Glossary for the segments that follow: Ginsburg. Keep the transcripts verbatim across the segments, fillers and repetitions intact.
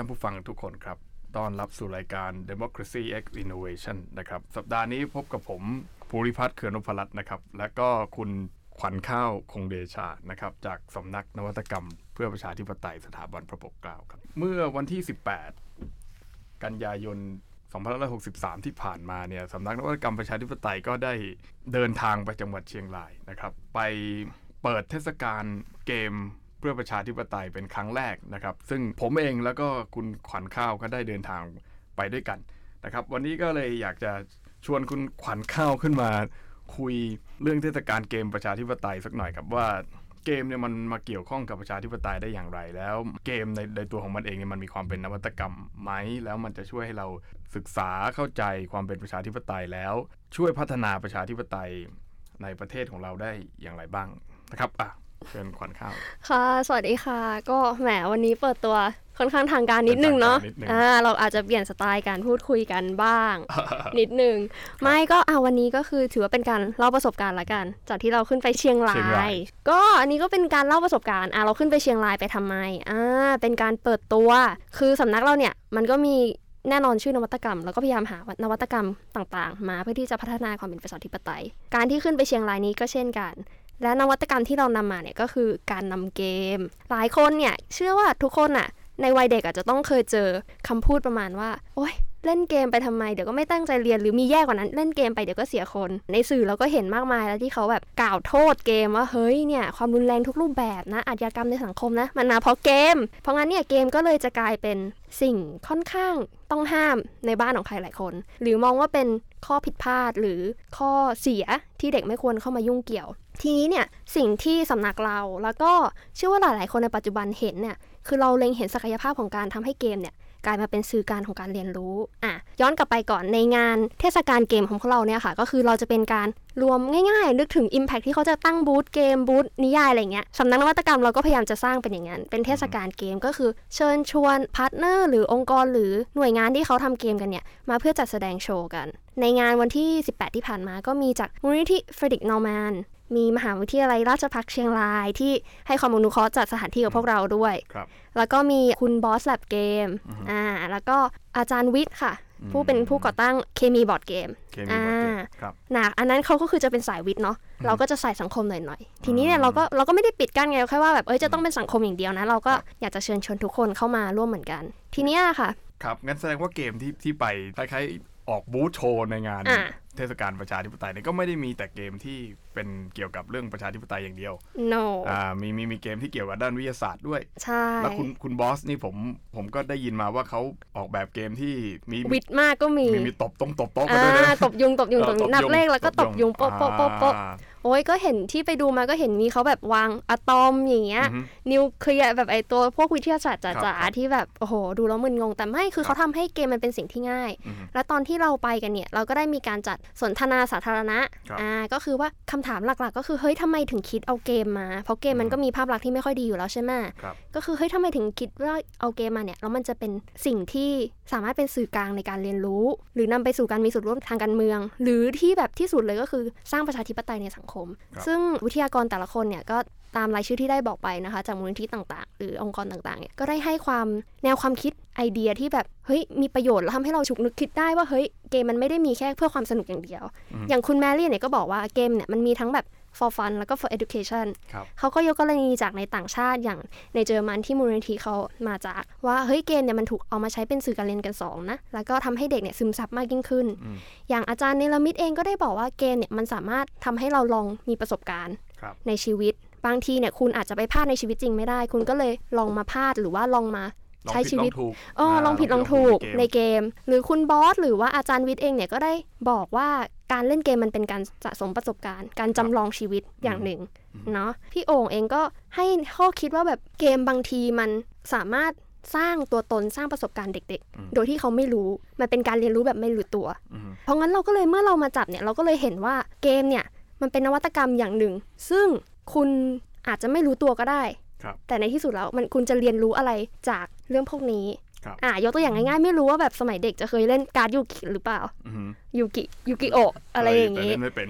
ท่านผู้ฟังทุกคนครับต้อนรับสู่รายการ Democracy X Innovation นะครับสัปดาห์นี้พบกับผมภูริพัฒน์เขื่อนนพรัตน์นะครับและก็คุณขวัญข้าวคงเดชานะครับจากสำนักนวัตกรรมเพื่อประชาธิปไตยสถาบันพระปกเกล้าครับเมื่อวันที่สิบแปดกันยายนสองพันห้าร้อยหกสิบสามที่ผ่านมาเนี่ยสำนักนวัตกรรมประชาธิปไตยก็ได้เดินทางไปจังหวัดเชียงรายนะครับไปเปิดเทศกาลเกมเพื่อประชาธิปไตยเป็นครั้งแรกนะครับซึ่งผมเองแล้วก็คุณขวัญข้าวก็ได้เดินทางไปด้วยกันนะครับวันนี้ก็เลยอยากจะชวนคุณขวัญข้าวขึ้นมาคุยเรื่องเทศกาลเกมประชาธิปไตยสักหน่อยครับว่าเกมเนี่ยมันมาเกี่ยวข้องกับประชาธิปไตยได้อย่างไรแล้วเกมในในตัวของมันเองเนี่ยมันมีความเป็นนวัตกรรมไหมแล้วมันจะช่วยให้เราศึกษาเข้าใจความเป็นประชาธิปไตยแล้วช่วยพัฒนาประชาธิปไตยในประเทศของเราได้อย่างไรบ้างนะครับอ่ะเชิญขวัญข้าวค่ะสวัสดีค่ะก็แหมวันนี้เปิดตัวค่อนข้างทางการนิดนึงเนาะอ่าเราอาจจะเปลี่ยนสไตล์การพูดคุยกันบ้าง นิดนึงไม่ก็เอาวันนี้ก็คือถือว่าเป็นการเล่าประสบการณ์ละกันจากที่เราขึ้นไปเชียงรายก็อันนี้ก็เป็นการเล่าประสบการณ์อ่ะเราขึ้นไปเชียงรายไปทำไมอ่าเป็นการเปิดตัวคือสำนักเราเนี่ยมันก็มีแน่นอนชื่อนวัตกรรมแล้วก็พยายามหานวัตกรรมต่างๆมาเพื่อที่จะพัฒนาความเป็นประชาธิปไตยการที่ขึ้นไปเชียงรายนี้ก็เช่นกันและนวัตกรรมที่เรานำมาเนี่ยก็คือการนำเกมหลายคนเนี่ยเชื่อว่าทุกคนอ่ะในวัยเด็กอาจจะต้องเคยเจอคำพูดประมาณว่าโอ๊ยเล่นเกมไปทำไมเดี๋ยวก็ไม่ตั้งใจเรียนหรือมีแย่กว่านั้นเล่นเกมไปเดี๋ยวก็เสียคนในสื่อเราก็เห็นมากมายแล้วที่เขาแบบกล่าวโทษเกมว่าเฮ้ยเนี่ยความรุนแรงทุกรูปแบบนะอาชญากรรมในสังคมนะมันมาเพราะเกมเพราะงั้นเนี่ยเกมก็เลยจะกลายเป็นสิ่งค่อนข้างต้องห้ามในบ้านของใครหลายคนหรือมองว่าเป็นข้อผิดพลาดหรือข้อเสียที่เด็กไม่ควรเข้ามายุ่งเกี่ยวทีนี้เนี่ยสิ่งที่สำนักเราแล้วก็เชื่อว่าหลายๆคนในปัจจุบันเห็นเนี่ยคือเราเล็งเห็นศักยภาพของการทำให้เกมเนี่ยกลายมาเป็นสื่อการของการเรียนรู้อ่ะย้อนกลับไปก่อนในงานเทศกาลเกมของพวกเราเนี่ยค่ะก็คือเราจะเป็นการรวมง่ายๆนึกถึง Impact ที่เขาจะตั้งบูธเกมบูธนิยายอะไรเงี้ยสำนักนวัตกรรมเราก็พยายามจะสร้างเป็นอย่างนั้นเป็นเทศกาลเกมก็คือเชิญชวนพาร์ทเนอร์หรือองค์กรหรือหน่วยงานที่เขาทำเกมกันเนี่ยมาเพื่อจัดแสดงโชว์กันในงานวันที่สิบแปดที่ผ่านมาก็มีจากมูลนิธิเฟรดริก นอร์แมนมีมหาวิทยาลัยราชภัฏเชียงรายที่ให้ความอนุเคราะห์จัดสถานที่กับพวกเราด้วยแล้วก็มีคุณบอสแลบเกมอ่าแล้วก็อาจารย์วิทย์ค่ะผู้เป็นผู้ก่อตั้งเคมีบอร์ดเกมอ่าหนักอันนั้นเขาก็คือจะเป็นสายวิทย์เนาะเราก็จะใส่สังคมหน่อยๆทีนี้เนี่ยเราก็เราก็ไม่ได้ปิดกั้นไงแค่ว่าแบบเอ้ยจะต้องเป็นสังคมอย่างเดียวนะเราก็อยากจะเชิญชวนทุกคนเข้ามาร่วมเหมือนกันทีนี้ค่ะครับงั้นแสดงว่าเกมที่ที่ไปคล้ายๆออกบูธโชว์ในงานเทศกาลประชาธิปไตยเนี่ยก็ไม่ได้มีแต่เกมที่เป็นเกี่ยวกับเรื่องประชาธิปไตยอย่างเดียว no อ่ามีมีมีเกมที่เกี่ยวกับด้านวิทยาศาสตร์ด้วยใช่แล้วคุณคุณบอสนี่ผมผมก็ได้ยินมาว่าเขาออกแบบเกมที่มีวิทย์มากก็มีมีตบตรงตบโต๊ะกันด้วยนะตบยุงตบยุงตบนับเลขแล้วก็ตบยุงโป๊ะโป๊ะโป๊ะโอ้ยก็เห็นที่ไปดูมาก็เห็นมีเขาแบบวางอะตอมอย่างเงี้ยนิวเคลียร์แบบไอตัวพวกวิทยาศาสตร์จ๋าๆที่แบบโอ้โหดูแล้วมึนงงแต่ไม่คือเขาทำให้เกมมันเป็นสิ่งที่ง่ายและตอนที่เราไปกันเนี่ยเราก็ได้มีการจัดสนทนาสาธารณะอ่าก็คือว่าคำถามหลักๆ ก, ก็คือเฮ้ยทำไมถึงคิดเอาเกมมาเพราะเกมมันก็มีภาพลักษณ์ที่ไม่ค่อยดีอยู่แล้วใช่ไหมก็คือเฮ้ยทำไมถึงคิดว่าเอาเกมมาเนี่ยแล้วมันจะเป็นสิ่งที่สามารถเป็นสื่อกลางในการเรียนรู้หรือนำไปสู่การมีส่วนร่วมทางการเมืองหรือที่แบบที่สุดเลยก็คือสร้างประชาธิปไตยในสังคมซึ่งวิทยากรแต่ละคนเนี่ยก็ตามรายชื่อที่ได้บอกไปนะคะจากมูลนิธิต่างๆหรือองค์กรต่างๆเนี่ยก็ได้ให้ความแนวความคิดไอเดียที่แบบเฮ้ยมีประโยชน์แล้วทำให้เราฉุกนึกคิดได้ว่าเฮ้ยเกมมันไม่ได้มีแค่เพื่อความสนุกอย่างเดียว อ, อย่างคุณแมรี่เนี่ยก็บอกว่าเกมเนี่ยมันมีทั้งแบบ for fun แล้วก็ for education เขาก็ยกกรณีจากในต่างชาติอย่างในเยอรมันที่มูลนิธิเขามาจากว่าเฮ้ยเกมเนี่ยมันถูกเอามาใช้เป็นสื่อการเรียนการสอนนะแล้วก็ทำให้เด็กเนี่ยซึมซับมากยิ่งขึ้น อ, อย่างอาจารย์เนลมิตเองก็ได้บอกว่าเกมเนี่ยมันสามารถทำให้เราลองมีประสบการณ์ในชีวิตบางทีเนี่ยคุณอาจจะไปพลาดในชีวิตจริงไม่ได้คุณก็เลยลองมาพลาดหรือว่าลองมาใช้ชีวิตอ๋อลองผิดลองถูกในเกมหรือคุณบอสหรือว่าอาจารย์วิทย์เองเนี่ยก็ได้บอกว่าการเล่นเกมมันเป็นการสะสมประสบการณ์การจำลองชีวิตอย่างหนึ่งเนาะพี่โอ่งเองก็ให้ข้อคิดว่าแบบเกมบางทีมันสามารถสร้างตัวตนสร้างประสบการณ์เด็กๆโดยที่เขาไม่รู้มันเป็นการเรียนรู้แบบไม่รู้ตัวเพราะงั้นเราก็เลยเมื่อเรามาจับเนี่ยเราก็เลยเห็นว่าเกมเนี่ยมันเป็นนวัตกรรมอย่างหนึ่งซึ่งคุณอาจจะไม่รู้ตัวก็ได้แต่ในที่สุดแล้วมันคุณจะเรียนรู้อะไรจากเรื่องพวกนี้อ่ะยกตัวอย่างง่ายๆไม่รู้ว่าแบบสมัยเด็กจะเคยเล่นการ์ดยูกิหรือเปล่ายูกิยูกิโออะไรอย่างงี้ไม่เป็น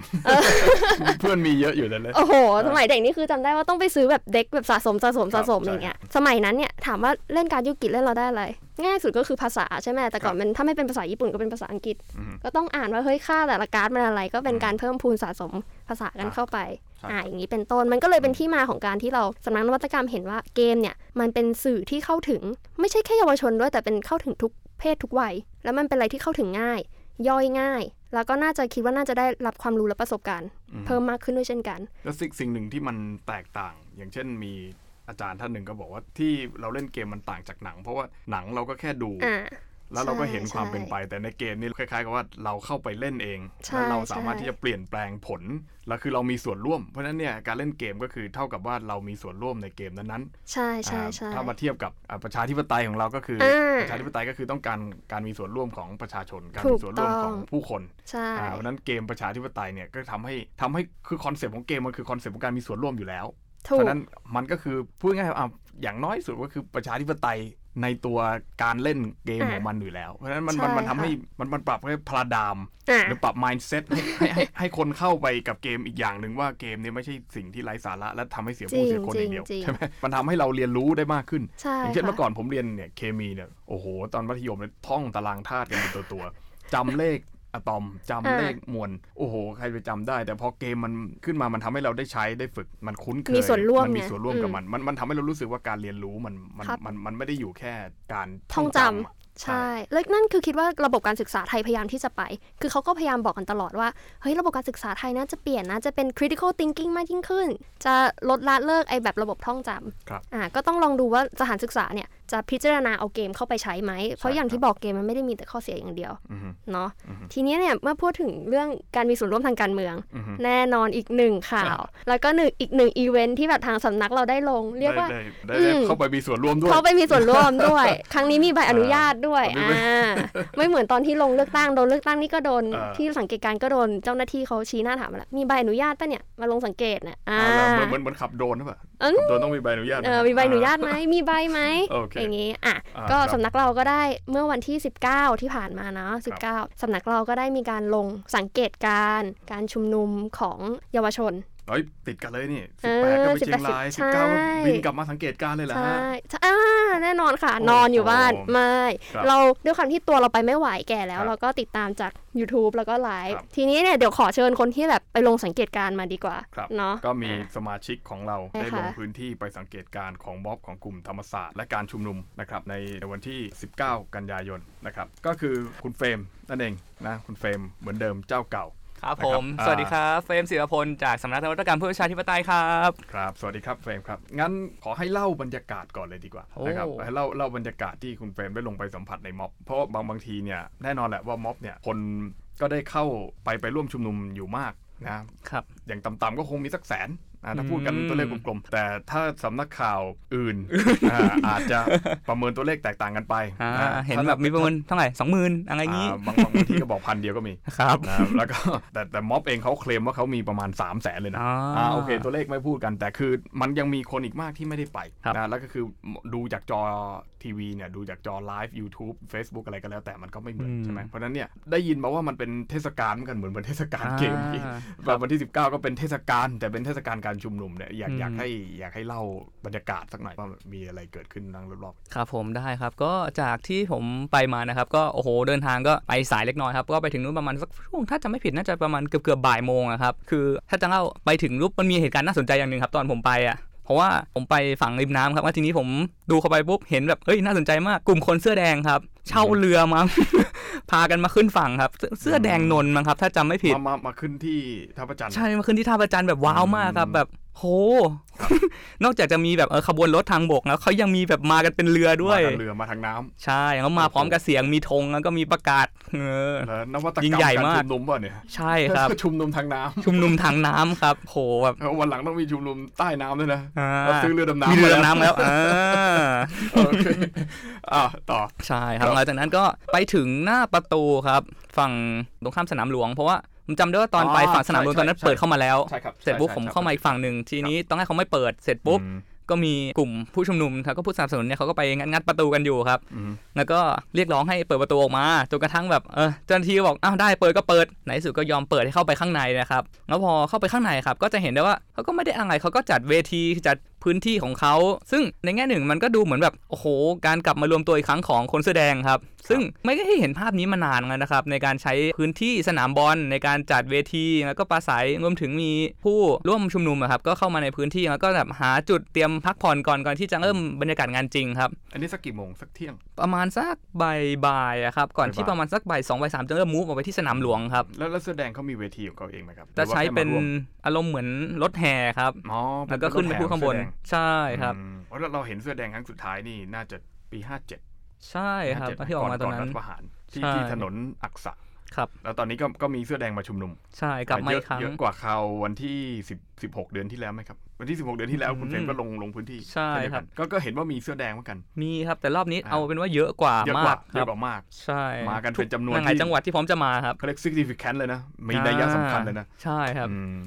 เพื่อนมีเยอะอยู่แล้วเลยโอ้โหสมัยเด็กนี่คือจำได้ว่าต้องไปซื้อแบบเด็กแบบสะสมสะสมสะสมอย่างเงี้ยสมัยนั้นเนี่ยถามว่าเล่นการ์ดยูกิเล่นเราได้อะไร ง่ายสุดก็คือภาษาใช่ไหมแต่ก่อนมันถ้าไม่เป็นภาษาญี่ปุ่นก็เป็นภาษาอังกฤษก็ต้องอ่านว่าเฮ้ยค่าแต่ละการ์ดมันอะไรก็เป็นการเพิ่มพูนสะสมภาษากันเข้าไปอ่าอย่างนี้เป็นต้นมันก็เลยเป็นที่มาของการที่เราสำนักนวัตกรรมเห็นว่าเกมเนี่ยมันเป็นสื่อที่เข้าถึงไม่ใช่แค่เยาวชนด้วยแต่เป็นเข้าถึงทุกเพศทุกวัยแล้วมันเป็นอะไรที่เข้าถึงง่ายย่อยง่ายแล้วก็น่าจะคิดว่าน่าจะได้รับความรู้และประสบการณ์เพิ่มมากขึ้นด้วยเช่นกันแล้วสิ่งหนึ่งที่มันแตกต่างอย่างเช่นมีอาจารย์ท่านหนึ่งก็บอกว่าที่เราเล่นเกมมันต่างจากหนังเพราะว่าหนังเราก็แค่ดูแล้วเราก็เห็นความเป็นไปแต่ในเกมนี่คล้ายๆกับว่าเราเข้าไปเล่นเองแล้วเราสามารถที่จะเปลี่ยนแปลงผลแล้วคือเรามีส่วนร่วมเพราะฉะนั้นเนี่ยการเล่นเกมก็คือเท่ากับว่าเรามีส่วนร่วมในเกมนั้นๆใช่ใช่ใช่ถ้ามาเทียบกับประชาธิปไตยของเราก็คือประชาธิปไตยก็คือต้องการการมีส่วนร่วมของประชาชนการมีส่วนร่วมของผู้คนเพราะนั้นเกมประชาธิปไตยเนี่ยก็ทำให้ทำให้คือคอนเซ็ปต์ของเกมมันคือคอนเซ็ปต์ของการมีส่วนร่วมอยู่แล้วเพราะนั้นมันก็คือพูดง่ายๆอ่ะอย่างน้อยสุดก็คือประชาธิปไตยในตัวการเล่นเกมของมันอยู่แล้วเพราะฉะนั้นมันมันทำให้มันมันปรับให้พาราไดม์หรือปรับ mindset ให้ให้คนเข้าไปกับเกมอีกอย่างนึงว่าเกมเนี่ยไม่ใช่สิ่งที่ไร้สาระและทำให้เสียผู้เสียคนอย่างเดียวใช่ไหมมันทำให้เราเรียนรู้ได้มากขึ้นอย่างเช่นเมื่อก่อนผมเรียนเนี่ยเคมีเนี่ยโอ้โหตอนมัธยมเนี่ยท่องตารางธาตุกันเป็นตัวตัวจำเลขอะตอมจำเลขมวลโอ้โหใครไปจำได้แต่พอเกมมันขึ้นมามันทำให้เราได้ใช้ได้ฝึกมันคุ้นเคยมีส่วนร่วมมันมีส่วนร่วมกับมันมันมันทำให้เรารู้สึกว่าการเรียนรู้มันมันมันมันไม่ได้อยู่แค่การท่องจำใช่แล้วนั่นคือคิดว่าระบบการศึกษาไทยพยายามที่จะไปคือเขาก็พยายามบอกกันตลอดว่าเฮ้ยระบบการศึกษาไทยน่าจะเปลี่ยนนะจะเป็น critical thinking มากยิ่งขึ้นจะลดละเลิกไอ้แบบระบบท่องจำอ่าก็ต้องลองดูว่าสถานศึกษาเนี่ยจะพิจารณาเอาเกมเข้าไปใช้ไหมเพราะอย่างที่บอกเกมมันไม่ได้มีแต่ข้อเสียอย่างเดียวเนาะทีนี้เนี่ยเมื่อพูดถึงเรื่องการมีส่วนร่วมทางการเมืองแน่นอนอีกหนึ่งข่าวแล้วก็หนึ่งอีกหนึ่งอีเวนท์ที่แบบทางสำนักเราได้ลงเรียกว่าเข้าไปมีส่วนร่วมด้วยเข้าไปมีส่วนร่วมด้วยครั้งนี้มีใบอนุญาตด้วยอ่าไม่เหมือนตอนที่ลงเลือกตั้งโดนเลือกตั้งนี่ก็โดนที่สังเกตการก็โดนเจ้าหน้าที่เขาชี้หน้าถามมาแล้วมีใบอนุญาตป่ะเนี่ยมาลงสังเกตเนี่ยอ่าเหมือนเหมือนขับโดนใช่ป่ะขับโดนต้องมีใบอนุญาตเออมีใบอนุญาตไหมมีใบไหมอย่างนี้อ่ะก็สำนักเราก็ได้เมื่อวันที่สิบเก้าที่ผ่านมาเนาะสิบเก้าสำนักเราก็ได้มีการลงสังเกตการการชุมนุมของเยาวชนเอ้ยติดกันเลยนี่สิบแปดก็ไปเชียงรายสิบเก้าก็บินกลับมาสังเกตการเลยเหรอฮะใช่แน่นอนค่ะนอนอยู่บ้านไม่เราด้วยความที่ตัวเราไปไม่ไหวแก่แล้วเราก็ติดตามจาก YouTube แล้วก็ไลฟ์ทีนี้เนี่ยเดี๋ยวขอเชิญคนที่แบบไปลงสังเกตการมาดีกว่าเนาะก็มีสมาชิกของเราได้ลงพื้นที่ไปสังเกตการของม็อบของกลุ่มธรรมศาสตร์และการชุมนุมนะครับในวันที่สิบเก้ากันยายนนะครับก็คือคุณเฟรมนั่นเองนะคุณเฟรมเหมือนเดิมเจ้าเก่าครับผมสวัสดีครับเฟรมศิรพลจากสำนักนวัตกรรมเพื่อประชาธิปไตยครับครับสวัสดีครับเฟรมครับงั้นขอให้เล่าบรรยากาศก่อนเลยดีกว่านะครับให้เล่าเล่าบรรยากาศที่คุณเฟรมได้ลงไปสัมผัสในม็อบเพราะบางบางทีเนี่ยแน่นอนแหละว่าม็อบเนี่ยคนก็ได้เข้าไปไปร่วมชุมนุมอยู่มากนะครับอย่างต่ำๆก็คงมีสักแสนถ้าพูดกันตัวเลขกลมๆแต่ถ้าสำนักข่าวอื่น อ, อาจจะประเมินตัวเลขแตกต่างกันไปเห็นแบบมีประเมินเท่าไหร่สองหมื่นอะไรงี้บางบางที่ก็บอกพันเดียวก็มีครับแล้วก็แต่แต่ม็อบเองเขาเคลมว่าเขามีประมาณสามแสนเลยนะโอเคตัวเลขไม่พูดกันแต่คือมันยังมีคนอีกมากที่ไม่ได้ไปนะแล้วก็คือดูจากจอทีวีเนี่ยดูจากจอไลฟ์ YouTube Facebook อะไรก็แล้วแต่มันก็ไม่เหมือนใช่ไหมเพราะนั้นเนี่ยได้ยินมาว่ามันเป็นเทศกาลกันเหมือนเป็นเทศกาลเกมแบบวันที่สิบเก้าก็เป็นเทศกาลแต่เป็นเทศกาลการชุมนุมเนี่ยอยากอยากให้อยากให้เล่าบรรยากาศสักหน่อยว่ามีอะไรเกิดขึ้นนั่งรอบๆครับผมได้ครับก็จากที่ผมไปมานะครับก็โอ้โหเดินทางก็ไปสายเล็กน้อยครับก็ไปถึงนู้นประมาณสักช่วงถ้าจะไม่ผิดน่าจะประมาณเกือบๆบ่ายโมงนะครับคือถ้าจะเล่าไปถึงรูปมันมีเหตุการณ์น่าสนใจอย่างนึงครับตอนผมไปอ่ะเพราะว่าผมไปฝั่งริมน้ำครับว่าทีนี้ผมดูเข้าไปปุ๊บเห็นแบบเอ้ยน่าสนใจมากกลุ่มคนเสื้อแดงครับเช่าเรือมา พากันมาขึ้นฝั่งครับเสื้อแดงนนท์มั้งครับถ้าจำไม่ผิดมามาขึ้นที่ท่าพระจันทร์ใช่มาขึ้นที่ท่าพระจันทร์แบบว้าวมากครับแบบโห นอกจากจะมีแบบเออขบวนรถทางบกแล้วเขายังมีแบบมากันเป็นเรือด้วยมาทางเรือมาทางน้ำใช่เขามาพร้อมกับเสียงมีธงแล้วก็มีประกาศเออนวัตกรรมการชุมนุมป่ะเนี่ยใช่ครับชุมนุมทางน้ำชุมนุมทางน้ำครับโหแบบวันหลังต้องมีชุมนุมใต้น้ำด้วยนะเราซื้อเรือดำน้ำมีเรือดำน้ำแล้วอ่าอ่าต่อใช่ครับหลังจากนั้นก็ไปถึงหน้าประตูครับฝั่งตรงข้ามสนามหลวงเพราะว่าผมจำได้ว่าตอนไปฝั่งสนามหลวงตอนนั้นเปิดเข้ามาแล้วเสร็จปุ๊บผมเข้ามาอีกฝั่งหนึ่งทีนี้ต้องให้เขาไม่เปิดเสร็จปุ๊บก็มีกลุ่มผู้ชุมนุมแล้วก็ผู้สนับสนุนเนี่ยเขาก็ไปงัดประตูกันอยู่ครับแล้วก็เรียกร้องให้เปิดประตูออกมาจนกระทั่งแบบเออเจ้าหน้าที่บอกอ้าวได้เปิดก็เปิดในที่สุดก็ยอมเปิดให้เข้าไปข้างในนะครับแล้วพอเข้าไปข้างในครับก็จะเห็นได้ว่าเขาก็ไม่ได้อะไรเขาก็จัดเวทีจัด พื้นที่ของเขาซึ่งในแง่หนึ่งมันก็ดูเหมือนแบบโอ้โหการกลับมารวมตัวอีกครั้งของคนเสื้อแดงครับซึ่งไม่ได้เห็นภาพนี้มานานแล้วนะครับในการใช้พื้นที่สนามบอลในการจัดเวทีแล้วก็ปราศรัยรวมถึงมีผู้ร่วมชุมนุมครับก็เข้ามาในพื้นที่แล้วก็แบบหาจุดเตรียมพักผ่อนก่อนก่อนที่จะเริ่มบรรยากาศงานจริงครับอันนี้สักกี่โมงสักเที่ยงประมาณสักบ่ายๆครับก่อนที่ประมาณสักบ่ายสองบ่ายสามจะเริ่มมูฟออกไปที่สนามหลวงครับแล้วแล้วแสดงเขามีเวทีของเขาเองไหมครับจะใช้เป็นอารมณ์เหมือนรถแห่ครับแล้วก็ขึ้นไปพูดข้างบนใช่ครับเพราะเราเห็นเสื้อแดงครั้งสุดท้ายนี่น่าจะปีห้าเจ็ดใช่ครับที่ออกมาตอนนั้นที่ที่ถนนอักษะครับแล้วตอนนี้ก็ก็มีเสื้อแดงมาชุมนุมใช่กลับมาอีกครั้งเยอะกว่าคราววันที่สิบ สิบหกเดือนที่แล้วไหมครับวันที่สิบหกเดือนที่แล้วคุณเฟรมก็ลงลงพื้นที่ใช่ครับก็ก็เห็นว่ามีเสื้อแดงเหมือนกันมีครับแต่รอบนี้เอาเป็นว่าเยอะกว่ามากเยอะกว่ามากใช่มากันเป็นจำนวนที่หลายจังหวัดที่พร้อมจะมาครับเขาเรียก significant เลยนะมีนัยยะสำคัญเลยนะใช่ครั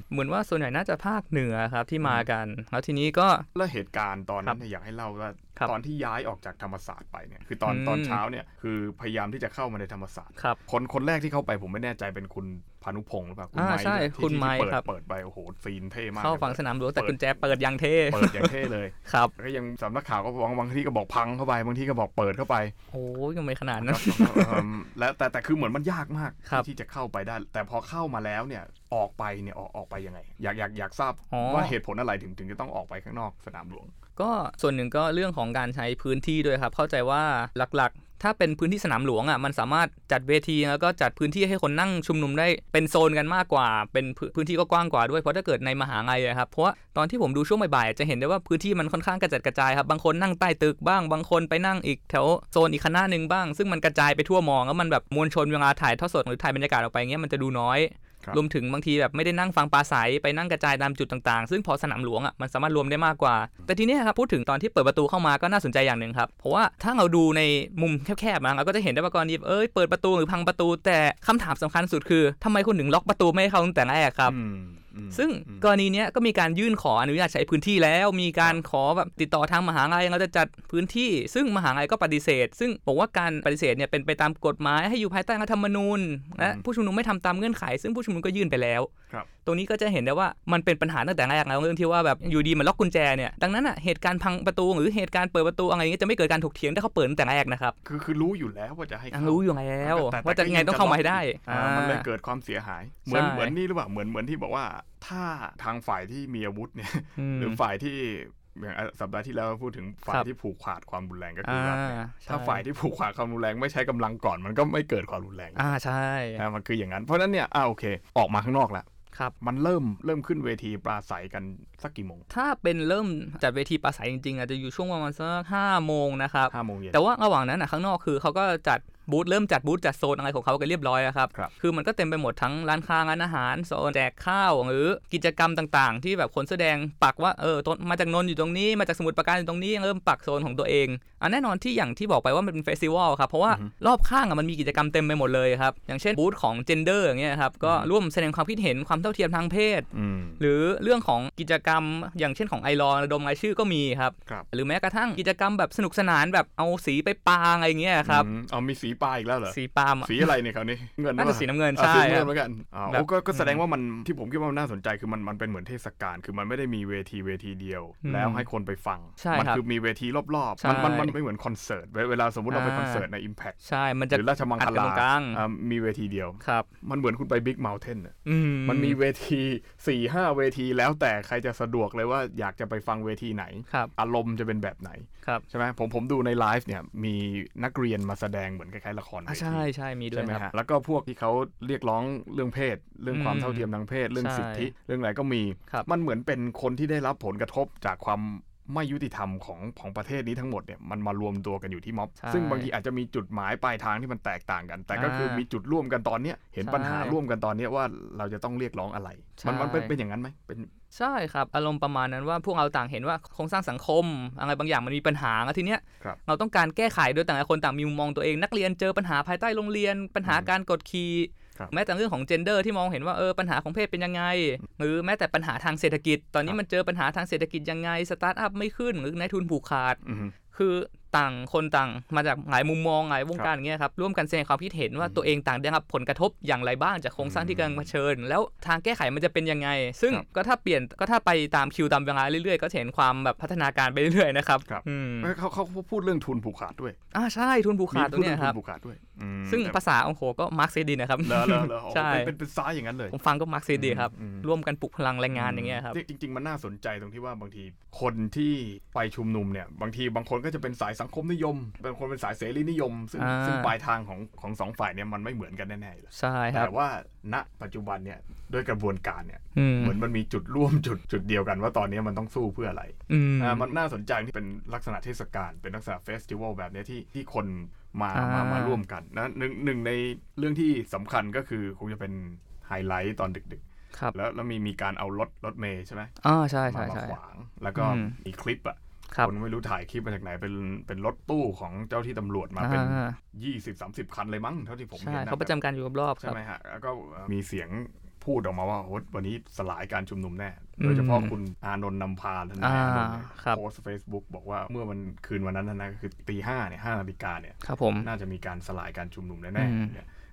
บเหมือนว่าส่วนใหญ่น่าจะภาคเหนือครับที่มากันแล้วทีนี้ก็แล้วเหตุการณ์ตอนนั้นอยากให้เล่าว่าตอนที่ย้ายออกจากธรรมศาสตร์ไปเนี่ยคือตอนตอนเช้าเนี่ยคือพยายามที่จะเข้ามาในธรรมศาสตร์คนคนแรกที่เข้าไปผมไม่แน่ใจเป็นคุณพานุพงศ์หรือเปล่าคุณไม้คุณไม้ครับเปิดไปโอ้โหซีนเท่มากเข้าฝั่งสนามหลวงแต่กุญแจเปิดยังเท่เปิดยังเท่เลยครับก็ยังสำนักข่าวก็บางบางที่ก็บอกพังเข้าไปบางที่ก็บอกเปิดเข้าไปโอ้ยยังไม่ขนาดนั้นและแต่แต่คือเหมือนมันยากมากที่จะเข้าไปได้แต่พอเข้ามาแล้วเนี่ยออกไปเนี่ยออกออกไปยังไงอยากอยากอยากทราบว่าเหตุผลอะไรถึงถึงจะต้องออกไปข้างนอกสนามหลวงก็ส่วนหนึ่งก็เรื่องของการใช้พื้นที่ด้วยครับเข้าใจว่าหลักๆถ้าเป็นพื้นที่สนามหลวงอ่ะมันสามารถจัดเวทีแล้วก็จัดพื้นที่ให้คนนั่งชุมนุมได้เป็นโซนกันมากกว่าเป็นพื้นที่ก็กว้างกว่าด้วยเพราะถ้าเกิดในมหาลัยครับเพราะว่าตอนที่ผมดูช่วงบ่ายๆจะเห็นได้ว่าพื้นที่มันค่อนข้างกระจัดกระจายครับบางคนนั่งใต้ตึกบ้างบางคนไปนั่งอีกแถวโซนอีกคณะนึงบ้างซึ่งมันกระจายไปทั่วมองแล้วมันแบบมวลชนเวลาถ่ายทอดสดหรือถ่ายบรรยากาศออกไปเงี้ยมันจะดูน้อยรวมถึงบางทีแบบไม่ได้นั่งฟังปราศรัยไปนั่งกระจายตามจุดต่างๆซึ่งพอสนามหลวงอ่ะมันสามารถรวมได้มากกว่าแต่ทีนี้ครับพูดถึงตอนที่เปิดประตูเข้ามาก็น่าสนใจอย่างหนึ่งครับเพราะว่าถ้าเราดูในมุมแคบๆนะเราก็จะเห็นได้ว่ากรณีเอ้ยเปิดประตูหรือพังประตูแต่คำถามสำคัญสุดคือทำไมคนถึงล็อกประตูไม่ให้เข้าตั้งแต่แรกครับซึ่งกรณีนี้ก็มีการยื่นขออนุญาตใช้พื้นที่แล้วมีการขอแบบติดต่อทางมหาลัยเราจะจัดพื้นที่ซึ่งมหาลัยก็ปฏิเสธซึ่งบอกว่าการปฏิเสธเนี่ยเป็นไปตามกฎหมายให้อยู่ภายใต้รัฐธรรมนูญและผู้ชุมนุมไม่ทำตามเงื่อนไขซึ่งผู้ชุมนุมก็ยื่นไปแล้วตรงนี้ก็จะเห็นได้ว่ามันเป็นปัญหาตั้งแต่แรกแล้วเรื่องที่ว่าแบบอยู่ดีมันล็อกกุญแจเนี่ยดังนั้นอ่ะเหตุการณ์พังประตูหรือเหตุการณ์เปิดประตูอะไรอย่างนี้จะไม่เกิดการถกเถียงถ้าเขาเปิดตั้งแต่แรกนะครับคือคือรู้อยู่แล้วว่าจะให้รู้อยู่แล้วว่าจะยังไงต้องเข้ามาให้ได้มันเลยเกิดความเสียหายเหมือนเหมือนนี่หรือเปล่าเหมือนเหมือนที่บอกว่าถ้าทางฝ่ายที่มีอาวุธเนี่ยหรือฝ่ายที่อย่างสัปดาห์ที่แล้วพูดถึงฝ่ายที่ผูกขาดความรุนแรงก็คือรัฐถ้าฝ่ายที่ผูกขาดความรุนแรงไม่ใช้กำลังก่อนมันก็ไม่เกิดความรุนแรงอ่าใช่มันคืออย่างนั้นเพราะนั้นเนี่ยอ่าโอเคออกมาข้างนอกแล้วมันเริ่มเริ่มขึ้นเวทีปราศรัยกันสักกี่โมงถ้าเป็นเริ่มจัดเวทีปราศรัยจริงๆอาจจะอยู่ช่วงประมาณสักห้าโมงนะครับห้าโมงเย็นแต่ว่าระหว่างนั้นนะข้างนอกคือเขาก็จัดบูธเริ่มจัดบูธจัดโซนอะไรของเขากันเรียบร้อยแล้วครับ ครับคือมันก็เต็มไปหมดทั้งร้านค้าร้านอาหารโซนแจกข้าวหรือกิจกรรมต่างๆที่แบบคนแสดงปักว่าเออมาจากนนท์อยู่ตรงนี้มาจากสมุทรปราการอยู่ตรงนี้เริ่มปักโซนของตัวเองอ่ะแน่นอนที่อย่างที่บอกไปว่ามันเป็นเฟสติวัลครับเพราะว่ารอบข้างอ่ะมันมีกิจกรรมเต็มไปหมดเลยครับอย่างเช่นบูธของเจนเดอร์อย่างเงี้ยครับก็ร่วมแสดงความคิดเห็นความเท่าเทียมทางเพศหรือเรื่องของกิจกรรมอย่างเช่นของไอลอระดมรายชื่อก็มีครับหรือแม้กระทั่งกิจกรรมแบบสนุกสนานแบบเอาสีไปปาอะไรเงี้ยครับอ๋อมีสีปลาอีกแล้วเหรอสีปลาสีอะไรเนี่ยคราวนี้เงินน่าจะสีน้ำเงินใช่สีเงินเหมือนกันอ๋อก็แสดงว่ามันที่ผมคิดว่ามันน่าสนใจคือมันมันเป็นเหมือนเทศกาลคือมันไม่ได้มีเวทีเวทีเดียวแล้วให้คนไปฟังมันคือมีเวทีรอบๆมันมันมันไม่เหมือนคอนเสิร์ตเวลาสมมติเราไปคอนเสิร์ตใน Impact ใช่มันจะหรือราชมังคลาอ่ามีเวทีเดียวครับมันเหมือนคุณไป Big Mountain น่ะมันมีเวที สี่ห้า เวทีแล้วแต่ใครจะสะดวกเลยว่าอยากจะไปฟังเวทีไหนอารมณ์จะเป็นแบบไหนใช่มั้ยผมผมดูในไลฟ์เนี่ยมีนักเรียนมาแสดงเหมือนคล้ายๆละครใช่ใช่มีด้วยครับแล้วก็พวกที่เขาเรียกร้องเรื่องเพศเรื่องความเท่าเทียมทางเพศเรื่องสิทธิเรื่องอะไรก็มีมันเหมือนเป็นคนที่ได้รับผลกระทบจากความไม่ยุติธรรมของของประเทศนี้ทั้งหมดเนี่ยมันมารวมตัวกันอยู่ที่ม็อบซึ่งบางทีอาจจะมีจุดหมายปลายทางที่มันแตกต่างกันแต่ก็คือมีจุดร่วมกันตอนนี้เห็นปัญหาร่วมกันตอนนี้ว่าเราจะต้องเรียกร้องอะไรมันมันเป็นอย่างนั้นไหมเป็นใช่ครับอารมณ์ประมาณนั้นว่าพวกเราต่างเห็นว่าโครงสร้างสังคมอะไรบางอย่างมันมีปัญหาทีเนี้ยเราต้องการแก้ไขโดยต่างคนต่างมีมุมมองตัวเองนักเรียนเจอปัญหาภายใต้โรงเรียนปัญหาการกดขี่แม้แต่เรื่องของเจนเดอร์ที่มองเห็นว่าเออปัญหาของเพศเป็นยังไงหรือแม้แต่ปัญหาทางเศรษฐกิจตอนนี้มันเจอปัญหาทางเศรษฐกิจยังไงสตาร์ทอัพไม่ขึ้นหรือนายทุนผูกขาด คือต่างคนต่างมาจากหลายมุมมองหลายวงการอย่างเงี้ยครับร่วมกันแสดงความคิดเห็นว่าตัวเองต่างได้รับผลกระทบอย่างไรบ้างจากโครงสร้างที่กำลังเผชิญแล้วทางแก้ไขมันจะเป็นยังไงซึ่งก็ถ้าเปลี่ยนก็ถ้าไปตามคิวตามเวลาเรื่อยๆก็เห็นความแบบพัฒนาการไปเรื่อยๆนะครับอืมเขาเขาพูดเรื่องทุนผูกขาดด้วยอ่าใช่ทุนผูกขาดตัวเนี้ยครับทุนผูกขาดด้วยซึ่งภาษาของโขก็มาร์กเซดีนะครับเหรอเหรอเหรอใช่เป็นเป็นซ้ายอย่างนั้นเลยผมฟังก็มาร์กเซดีครับร่วมกันปลุกพลังแรงงานอย่างเงี้ยครับจริงๆมันน่าสนใจตรงที่ว่าบางทีคนที่ไปชุมนุมเนี่ยบางทีบางคนก็จะเป็นสายสังคมนิยมบางคนเป็นสายเสรีนิยมซึ่งซึ่งปลายทางของของสองฝ่ายเนี่ยมันไม่เหมือนกันแน่ๆเลยใช่ครับแต่ว่าณปัจจุบันเนี่ยด้วยกระบวนการเนี่ยเหมือนมันมีจุดร่วมจุดจุดเดียวกันว่าตอนนี้มันต้องสู้เพื่ออะไรอ่ามันน่าสนใจที่เป็นลักษณะเทศกาลเป็นลักษณะเฟสติวัลแบบนี้ที่ที่คนมามามาร่วมกันนะหนึ่งหนึ่งในเรื่องที่สำคัญก็คือคงจะเป็นไฮไลท์ตอนดึกๆครับแล้วแล้วมีมีการเอารถรถเมย์ใช่ไหมอ๋อใช่ใช่ใช่มาขวางแล้วก็มีคลิปอ่ะคนไม่รู้ถ่ายคลิปมาจากไหนเป็นเป็นรถตู้ของเจ้าที่ตำรวจมาเป็นยี่สิบสามสิบคันเลยมั้งเท่าที่ผมเห็นนะเขาประจำการอยู่รอบๆใช่ไหมฮะแล้วก็มีเสียงพูดออกมาว่าโหวันนี้สลายการชุมนุมแน่โดยเฉพาะคุณอานนท์นำพาท่านนายโพสต์ Facebook บอกว่าเมื่อวันคืนวันนั้นนะคือตีห้าเนี่ยห้านาฬิกาเนี่ยน่าจะมีการสลายการชุมนุมแน่ๆ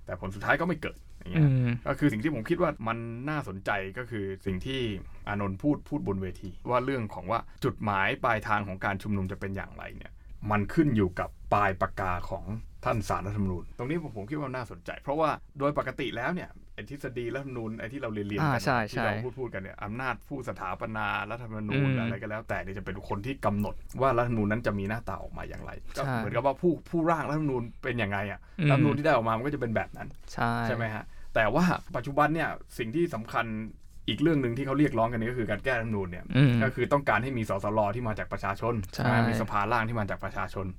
แต่ผลสุดท้ายก็ไม่เกิดอย่างเงี้ยก็คือสิ่งที่ผมคิดว่ามันน่าสนใจก็คือสิ่งที่อานนท์พูดพูดบนเวทีว่าเรื่องของว่าจุดหมายปลายทางของการชุมนุมจะเป็นอย่างไรเนี่ยมันขึ้นอยู่กับปลายปากกาของท่านศาลรัฐธรรมนูญตรงนี้ผมคิดว่าน่าสนใจเพราะว่าโดยปกติแล้วเนี่ยทฤษฎีรัฐธรรมนูญไอ้ที่เราเรียนเรียนกันที่เราพูดพูดกันเนี่ยอำนาจผู้สถาปนารัฐธรรมนูญอะไรก็แล้วแต่เนี่ยจะเป็นคนที่กำหนดว่ารัฐธรรมนูญนั้นจะมีหน้าตาออกมาอย่างไรก็เหมือนกับว่าผู้ผู้ร่างรัฐธรรมนูญเป็นอย่างไรอ่ะรัฐธรรมนูญที่ได้ออกมามันก็จะเป็นแบบนั้นใช่ไหมฮะแต่ว่าปัจจุบันเนี่ยสิ่งที่สำคัญอีกเรื่องนึงที่เขาเรียกร้องกันนี่ก็คือการแก้รัฐธรรมนูญเนี่ยก็คือต้องการให้มีสสรที่มาจากประชาชนมีสภาล่างที่มาจากประชาชน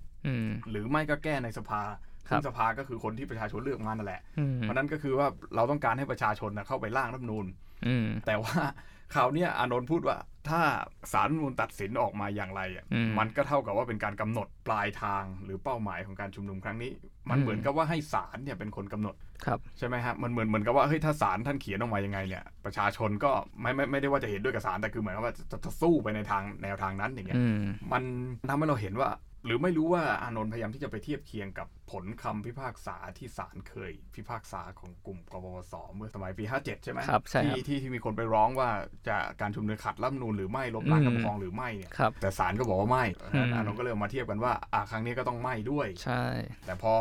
หรือไม่ก็แก้ในสภาซึ่งสภาก็คือคนที่ประชาชนเลือกมานั่นแหละเพราะนั้นก็คือว่าเราต้องการให้ประชาชนนะเข้าไปร่างรัฐธรรมนูญแต่ว่าคราวนี้อานนท์พูดว่าถ้าศาลรัฐธรรมนูญตัดสินออกมาอย่างไรมันก็เท่ากับว่าเป็นการกำหนดปลายทางหรือเป้าหมายของการชุมนุมครั้งนี้มันเหมือนกับว่าให้ศาลเนี่ยเป็นคนกำหนดใช่ไหมฮะมันเหมือนเหมือนกับว่าเฮ้ยถ้าศาลท่านเขียนออกมายังไงเนี่ยประชาชนก็ไม่ไม่ไม่ได้ว่าจะเห็นด้วยกับศาลแต่คือเหมือนว่าจะจะสู้ไปในทางแนวทางนั้นอย่างเงี้ยมันทำให้เราเห็นว่าหรือไม่รู้ว่าอานนท์พยายามที่จะไปเทียบเคียงกับผลคำพิพากษาที่ศาลเคยพิพากษาของกลุ่มกปปส.เมื่อสมัยปีห้าเจ็ดใช่ไหมที่ที่ที่มีคนไปร้องว่าจะการชุมนุมขัดรัฐธรรมนูญหรือไม่ล้มล้างการปกครองหรือไม่เนี่ยแต่ศาลก็บอกว่าไม่อานนท์ก็เลยมาเทียบกันว่าอ่ะครั้งนี้ก็ต้องไม่ด้วยใช่แต่พอ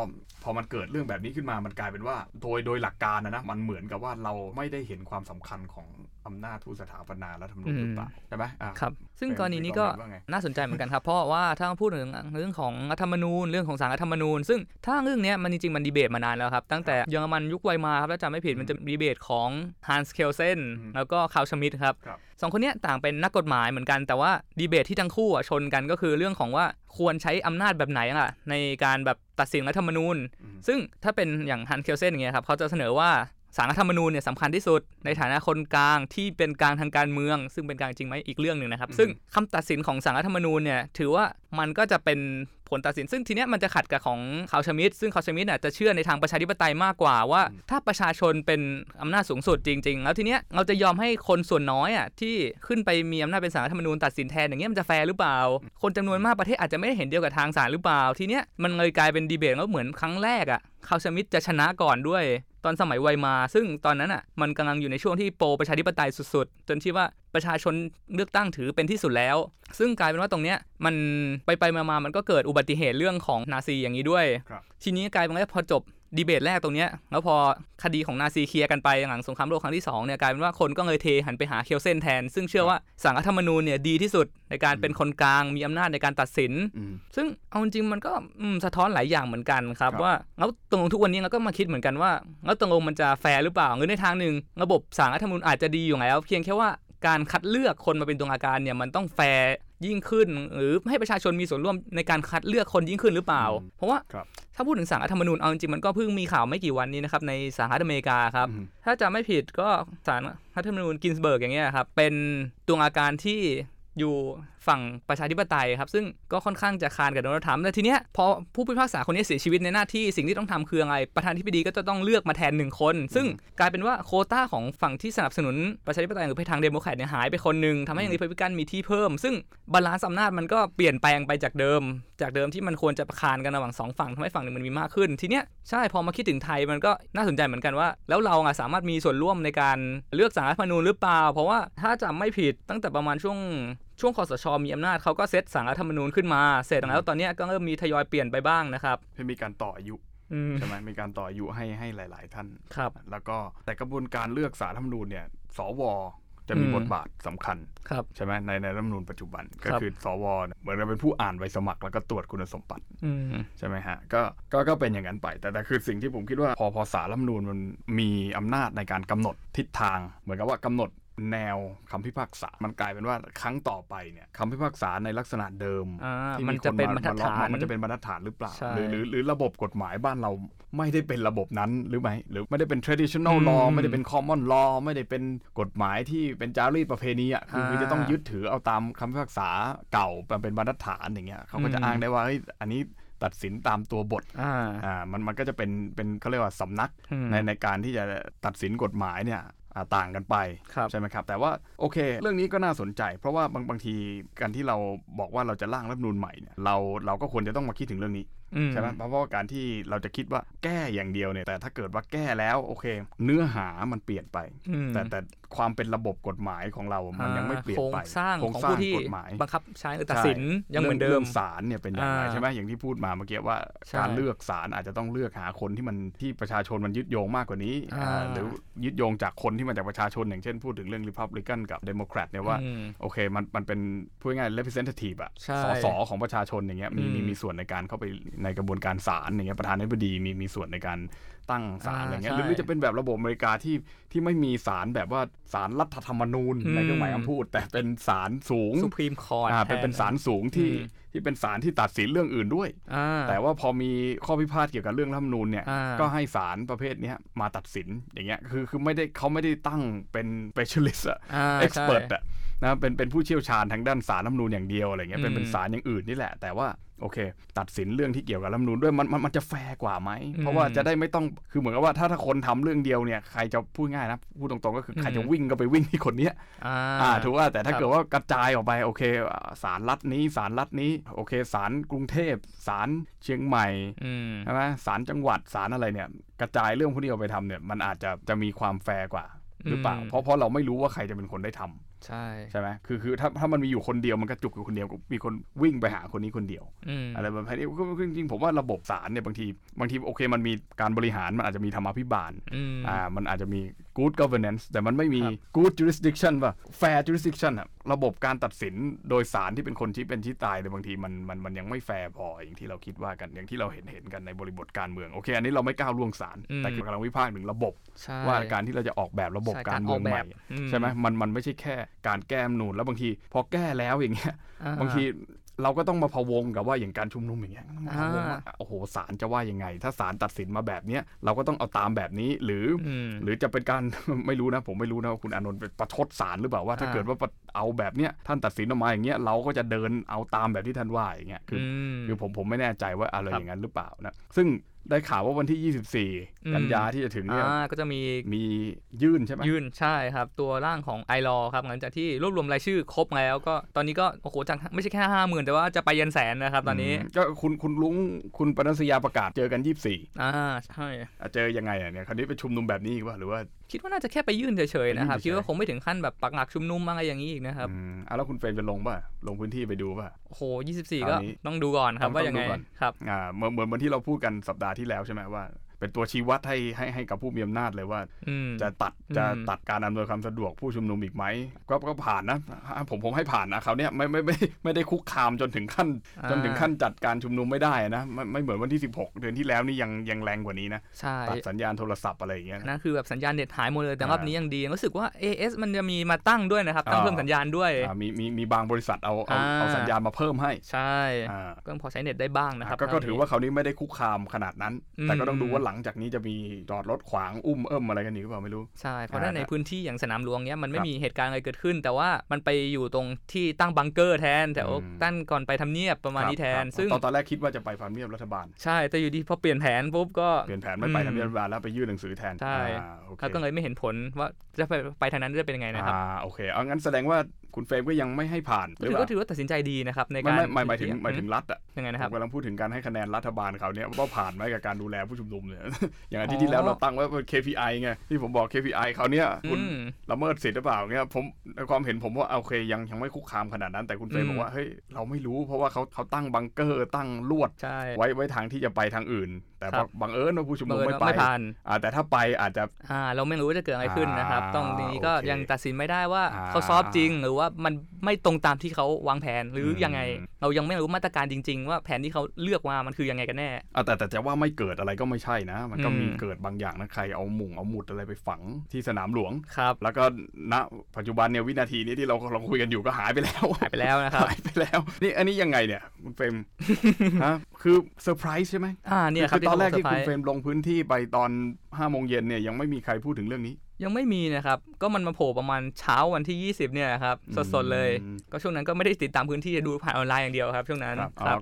พอมันเกิดเรื่องแบบนี้ขึ้นมามันกลายเป็นว่าโดยโดยหลักการนะนะมันเหมือนกับว่าเราไม่ได้เห็นความสำคัญของอำนาจผู้สถาปนารัฐธรรมนูญหรือเปล่าใช่ไหมครับซึ่งกรณีนี้ก็น่าสนใจเหมือนกันครับเพราะว่าถ้าพูดถึงเรื่องของรัฐธรรมนูญเรื่องของศาลรัฐธรรมนูญซึ่งถ้าเรื่องนี้มันจริงๆมันดีเบตมานานแล้วครับตั้งแต่เยอรมันยุคไวมาครับถ้าจำไม่ผิดมันจะดีเบตของฮันส์เคลเซนแล้วก็คาร์ลชมิดครับสองคนนี้ต่างเป็นนักกฎหมายเหมือนกันแต่ว่าดีเบตที่ทั้งคู่ชนกันก็คือเรื่องของว่าควรใช้อำนาจแบบไหนล่ะในการแบบตัดสินรัฐธรรมนูญซึ่งถ้าเป็นอย่างฮันส์เคลเซนอย่างเงี้ยครับเขาจะเสนอว่าศาลรัฐธรรมนูญเนี่ยสำคัญที่สุดในฐานะคนกลางที่เป็นกลางทางการเมืองซึ่งเป็นกลางจริงไหมอีกเรื่องหนึ่งนะครับซึ่งคำตัดสินของศาลรัฐธรรมนูญเนี่ยถือว่ามันก็จะเป็นผลตัดสินซึ่งทีเนี้ยมันจะขัดกับของคาร์ล ชมิดซึ่งคาร์ล ชมิดน่ะจะเชื่อในทางประชาธิปไตยมากกว่าว่าถ้าประชาชนเป็นอำนาจสูงสุดจริงๆแล้วทีเนี้ยเราจะยอมให้คนส่วนน้อยอ่ะที่ขึ้นไปมีอำนาจเป็นศาลรัฐธรรมนูญตัดสินแทนอย่างเงี้ยมันจะแฟร์หรือเปล่าคนจำนวนมากประเทศอาจจะไม่เห็นเดียวกับทางศาลหรือเปล่าทีเนี้ยมันเลยกลายเป็นดีเบตแล้วเหมือนครั้งแรกอ่ะคาร์ล ชมิดจะชนะก่อนด้วยตอนสมัยไวมาซึ่งตอนนั้นอ่ะมันกำลังอยู่ในช่วงที่โปรประชาธิปไตยสุดๆจนที่ว่าประชาชนเลือกตั้งถือเป็นที่สุดแล้วซึ่งกลายเป็นว่าตรงเนี้ยมันไปไปมาๆมันก็เกิดอุบัติเหตุเรื่องของนาซีอย่างนี้ด้วยทีนี้กลายเป็นว่าพอจบดีเบตแรกตรงเนี้ยแล้วพอคดีของนาซีเคลียร์กันไปหลังสงครามโลกครั้งที่สองเนี่ยกลายเป็นว่าคนก็เลยเทหันไปหาเคลเซนแทนซึ่งเชื่อว่าศาลรัฐธรรมนูญเนี่ยดีที่สุดในการเป็นคนกลางมีอำนาจในการตัดสินซึ่งเอาจริงมันก็สะท้อนหลายอย่างเหมือนกันครับว่าแล้วตรงทุกวันนี้เราก็มาคิดเหมือนกันว่าแล้วตรงมันจะแฟร์หรือเปล่าในทางนึงระบบศาลรัฐธรรมนูญอาจจะดีอยู่แล้วเพียงแค่ว่าการคัดเลือกคนมาเป็นตัวกลางเนี่ยมันต้องแฟร์ยิ่งขึ้นหรือให้ประชาชนมีส่วนร่วมในการคัดเลือกคนยิ่งขึ้นหรือเปล่าเพราะว่าถ้าพูดถึงศาลรัฐธรรมนูญเอาจริงๆมันก็เพิ่งมีข่าวไม่กี่วันนี้นะครับในสหรัฐอเมริกาครับถ้าจำไม่ผิดก็ศาลรัฐธรรมนูญ Ginsburg อย่างเงี้ยครับเป็นตัวกลางที่อยู่ ฝั่งประชาธิปไตยครับซึ่งก็ค่อนข้างจะคานกับโดนัลด์ทรัมป์แต่ทีเนี้ยพอผู้พิพากษาคนนี้เสียชีวิตในหน้าที่สิ่งที่ต้องทำคืออะไรประธานาธิบดีก็จะต้องเลือกมาแทนหนึ่งคนซึ่งกลายเป็นว่าโควต้าของฝั่งที่สนับสนุนประชาธิปไตยหรือไปทางเดโมแครตเนี่ยหายไปคนนึงทำให้รีพับลิกันมีที่เพิ่มซึ่งบาลานซ์อำนาจมันก็เปลี่ยนแปลงไปจากเดิมจากเดิมที่มันควรจะประคานกันระหว่างสองฝั่งทำให้ฝั่งนึงมันมีมากขึ้นทีเนี้ยใช่พอมาคิดถึงไทยมันก็น่าสนใจเหมือนกันว่าแล้วเราอ่ะสามารถมีส่วนร่วมในการเลือกศาลรัฐธรรมนูญหรือเปล่าเพราะว่าถ้าจำไม่ผิดตั้งแต่ประมาณช่วงช่วงคสช.มีอำนาจเขาก็เซตศาลรัฐธรรมนูญขึ้นมาเสร็จแล้วตอนนี้ก็เริ่มมีทยอยเปลี่ยนไปบ้างนะครับเพื่อมีการต่ออายุใช่ไหมมีการต่ออายุให้ให้หลายๆท่านครับแล้วก็แต่กระบวนการเลือกศาลรัฐธรรมนูญเนี่ยสว.จะมีบทบาทสำคัญใช่ไหมในในรัฐธรรมนูญปัจจุบันก็คือสว.เหมือนกับเป็นผู้อ่านใบสมัครแล้วก็ตรวจคุณสมบัติใช่ไหมฮะก็ก็ก็เป็นอย่างนั้นไปแต่แต่คือสิ่งที่ผมคิดว่าพอพอศาลรัฐธรรมนูญมันมีอำนาจในการกำหนดทิศทางเหมือนกับว่ากำหนดแนวคำพิพากษามันกลายเป็นว่าครั้งต่อไปเนี่ยคำพิพากษาในลักษณะเดิมที่มันจะเป็นบรรทัดฐานมันจะเป็นบรรทัดฐานหรือเปล่าหรือหรือหรือระบบกฎหมายบ้านเราไม่ได้เป็นระบบนั้นหรือไม่หรือไม่ได้เป็น traditional law ไม่ได้เป็น common law ไม่ได้เป็นกฎหมายที่เป็นจารีตประเพณีอ่ะคือจะต้องยึดถือเอาตามคำพิพากษาเก่าเป็นบรรทัดฐานอย่างเงี้ยเขาก็จะอ้างได้ว่าเฮ้ยอันนี้ตัดสินตามตัวบทอ่ามันมันก็จะเป็นเป็นเขาเรียกว่าสำนักในในการที่จะตัดสินกฎหมายเนี่ยต่างกันไปใช่ไหมครับแต่ว่าโอเคเรื่องนี้ก็น่าสนใจเพราะว่าบางบางทีการที่เราบอกว่าเราจะร่างรัฐธรรมนูญใหม่เนี่ยเราเราก็ควรจะต้องมาคิดถึงเรื่องนี้ใช่ไหมเพราะว่าการที่เราจะคิดว่าแก้อย่างเดียวเนี่ยแต่ถ้าเกิดว่าแก้แล้วโอเคเนื้อหามันเปลี่ยนไปแต่แต่ความเป็นระบบกฎหมายของเรามันยังไม่เปลี่ยนไปโครงสร้างของผู้ที่บังคับใช้หรือตัดสินยังเหมือนเดิมศาลเนี่ยเป็นอย่างไรใช่ไหมอย่างที่พูดมาเมื่อกี้ว่าการเลือกศาลอาจจะต้องเลือกหาคนที่มันที่ประชาชนมันยึดโยงมากกว่านี้หรือยึดโยงจากคนที่มาจากประชาชนอย่างเช่นพูดถึงเรื่อง Republican กับ Democrat เนี่ยว่าโอเคมันมันเป็นพูดง่าย representative อ่ะสสของประชาชนอย่างเงี้ยมีมีส่วนในการเข้าไปในกระบวนการศาลอย่างเงี้ยประธานาธิบดีมีมีส่วนในการตั้งศาลอะไรเงี้ยหรือจะเป็นแบบระบบอเมริกาที่ที่ไม่มีศาลแบบว่าศาลรัฐธรรมนูญในเครื่องหมายคำพูดแต่เป็นศาลสูง Supreme Court อ่าเป็นเป็นศาลสูงที่ที่เป็นศาลที่ตัดสินเรื่องอื่นด้วยแต่ว่าพอมีข้อพิพาทเกี่ยวกับเรื่องรัฐธรรมนูญเนี่ยก็ให้ศาลประเภทนี้มาตัดสินอย่างเงี้ยคือคือไม่ได้เขาไม่ได้ตั้งเป็น specialist อ่ะ expert อ่ะนะเป็นเป็นผู้เชี่ยวชาญทางด้านศาลรัฐธรรมนูญอย่างเดียวอะไรเงี้ยเป็นเป็นศาลอย่างอื่นนี่แหละแต่ว่าโอเคตัดสินเรื่องที่เกี่ยวกับรัฐธรรมนูญด้วยมันมันมันจะแฟร์กว่าไหมเพราะว่าจะได้ไม่ต้องคือเหมือนกับว่าถ้าถ้าคนทำเรื่องเดียวเนี่ยใครจะพูดง่ายนะพูดตรงๆก็คือใครจะวิ่งก็ไปวิ่งที่คนเนี้ยอ่าถูกว่าแต่ถ้าเกิดว่ากระจายออกไปโอเคศาลรัฐนี้ศาลรัฐนี้โอเคศาลกรุงเทพศาลเชียงใหม่ใช่ไหมศาลจังหวัดศาลอะไรเนี่ยกระจายเรื่องพวกนี้ออกไปทำเนี่ยมันอาจจะจะมีความแฟร์กว่าหรือเปล่าเพราะเพราะเราไม่รู้ว่าใครจะเป็นคนได้ทำใช่ใช่ไหมคือคือถ้าถ้ามันมีอยู่คนเดียวมันกระจุกอยู่คนเดียวมีคนวิ่งไปหาคนนี้คนเดียวอะไรแบบนี้จริงๆผมว่าระบบศาลเนี่ยบางทีบางทีโอเคมันมีการบริหารมันอาจจะมีธรรมาภิบาลอ่ามันอาจจะมี good governance แต่มันไม่มี good jurisdiction ป่ะ fair jurisdiction อะระบบการตัดสินโดยศาลที่เป็นคนชี้เป็นชี้ตายเลยบางทีมันมันมันยังไม่แฟร์พออย่างที่เราคิดว่ากันอย่างที่เราเห็นเห็นกันในบริบทการเมืองโอเคอันนี้เราไม่ก้าวล่วงศาลแต่กำลังวิพากษ์ถึงระบบว่าการที่เราจะออกแบบระบบการเมืองใหม่ใช่ไหมมันมันไม่ใช่แค่การแก้รัฐธรรมนูญแล้วบางทีพอแก้แล้วอย่างเงี้ยบางทีเราก็ต้องมาพะวงกับว่าอย่างการชุมนุมอย่างเงี้ยมาพะวงว่าโอ้โหศาลจะว่ายังไงถ้าศาลตัดสินมาแบบเนี้ยเราก็ต้องเอาตามแบบนี้หรือหรือจะเป็นการ ไม่รู้นะผมไม่รู้นะคุณอานนท์เป็นประชดศาลหรือเปล่าว่าถ้าเกิดว่าเอาแบบเนี้ยท่านตัดสินออกมาอย่างเงี้ยเราก็จะเดินเอาตามแบบที่ท่านว่าอย่างเงี้ยคือคือผมผมไม่แน่ใจว่าอะไรอย่างนั้นหรือเปล่านะซึ่งได้ข่าวว่าวันที่ยี่สิบสี่กันยาที่จะถึงเนี่ยก็จะมีมียื่นใช่ไหมยื่นใช่ครับตัวร่างของ ไอ แอล โอ ครับหลังจากที่รวบรวมรายชื่อครบแล้วก็ตอนนี้ก็โอ้โหจังไม่ใช่แค่ ห้าหมื่น แต่ว่าจะไปยันแสนนะครับตอนนี้ก็คุณคุณลุงคุณปนัสยาประกาศเจอกันยี่สิบสี่อ่าใช่เจอยังไงอ่ะเนี่ยคราวนี้ไปชุมนุมแบบนี้อีกป่ะหรือว่าคิดว่าน่าจะแค่ไปยื่นเฉยๆนะครับคิดว่าคงไม่ถึงขั้นแบบปักหลักชุมนุมอะไรอย่างนี้อีกนะครับอืมอ่ะแล้วคุณเฟรมจะลงป่ะลงพื้นที่ไปดูป่ะโอ้โหยี่สิบสี่ก็ต้องดูก่อนครับว่ายังไงครับอ่าเหมือนเหมือนที่เราพูดกันสัปดาห์ที่แล้วใช่ไหมว่าเป็นตัวชี้วัดให้ให้ให้กับผู้มีอำนาจเลยว่าจะตัดจะตัดการอำนวยความสะดวกผู้ชุมนุมอีกไหมก็ก็ผ่านนะผมผมให้ผ่านนะเขาเนี่ยไม่ไม่ไม่ไม่ได้คุกคามจนถึงขั้นจนถึงขั้นจัดการชุมนุมไม่ได้นะไม่ไม่เหมือนวันที่สิบหกเดือนที่แล้วนี่ยังยังแรงกว่านี้นะตัดสัญญาณโทรศัพท์อะไรอย่างเงี้ยนะคือแบบสัญญาณเน็ตหายหมดเลยแต่รอบนี้ยังดีรู้สึกว่า เอ เอส มันจะมีมาตั้งด้วยนะครับตั้งเพิ่มสัญญาณด้วยมีมีมีบางบริษัทเอาเอาเอาสัญญาณมาเพิ่มให้ใช่ก็พอใช้เน็ตได้บ้างนะครับก็ถือว่าเขานี่ไม่ได้คุกคามขนาดนั้นแต่ก็ต้องดูว่า ลังจากนี้จะมีจอดรถขวางอุ้มเอิ้มอะไรกันอีกหรือเปล่าไม่รู้ใช่เพราะในพื้นที่อย่างสนามหลวงเนี้ยมันไม่มีเหตุการณ์อะไรเกิดขึ้นแต่ว่ามันไปอยู่ตรงที่ตั้งบังเกอร์แทนแถวตั้นก่อนไปทำเนียบประมาณนี้แทนซึ่งตอนแรกคิดว่าจะไปทำเนียบรัฐบาลใช่แต่อยู่ดีพอเปลี่ยนแผนปุ๊บก็เปลี่ยนแผนไม่ไปทำเนียบรัฐบาลแล้วไปยื่นหนังสือแทนใช่แล้วก็เลยไม่เห็นผลว่าจะไปไปทางนั้นจะเป็นยังไงนะครับอ่าโอเคเอางั้นแสดงว่าคุณเฟรมก็ยังไม่ให้ผ่านหรือว่าถือว่าตัดสินใจดีนะครับในการไม่หมายถึงหมายถึงรัฐอ่ะยังไงนะครับกำลังพูดถึงการให้คะแนนรัฐบาลเขาเนี่ยว่าผ่านไหมกับการดูแลผู้ชุมนุมเนี่ยอย่างที่ที่แล้วเราตั้งไว้เป็น เค พี ไอ ไงที่ผมบอก เค พี ไอ เขาเนี่ยคุณละเมิดสิทธิ์หรือเปล่าเนี่ยผมในความเห็นผมว่าโอเคยังยังไม่คุกคามขนาดนั้นแต่คุณเฟรมบอกว่าเฮ้ยเราไม่รู้เพราะว่าเขาเขาตั้งบังเกอร์ตั้งลวดไว้ไว้ทางที่จะไปทางอื่นแต่บังเอิญว่าผู้ชุมนุมไม่ไปแต่ถ้าไปอาจจะเราไม่รู้ว่าจะเกิดอะไรขึ้นนะครับตรงนี้ก็ยังตัดสินไม่ได้ว่าเขาซอฟจริงหรือว่ามันไม่ตรงตามที่เขาวางแผนหรือยังไงเรายังไม่รู้มาตรการจริงๆว่าแผนที่เขาเลือกมามันคือยังไงกันแน่แต่แต่จะว่าไม่เกิดอะไรก็ไม่ใช่นะมันก็มีเกิดบางอย่างนะใครเอาหมุงเอาหมุดอะไรไปฝังที่สนามหลวงครับแล้วก็ณปัจจุบันเนี่ยวินาทีนี้ที่เราเราคุยกันอยู่ก็หายไปแล้วหายไปแล้วนะครับหายไปแล้วนี่อันนี้ยังไงเนี่ยคุณเฟรมฮะคือเซอร์ไพรส์ใช่ไหมอ่าเนี่ยครับตอนแรกที่คุณเฟรมลงพื้นที่ไปตอนห้าโมงเย็นเนี่ยยังไม่มีใครพูดถึงเรื่องนี้ยังไม่มีนะครับก็มันมาโผล่ประมาณเช้าวันที่ยี่สิบเนี่ยครับสดๆเลยก็ช่วงนั้นก็ไม่ได้ติดตามพื้นที่ดูผ่านออนไลน์อย่างเดียวครับช่วงนั้น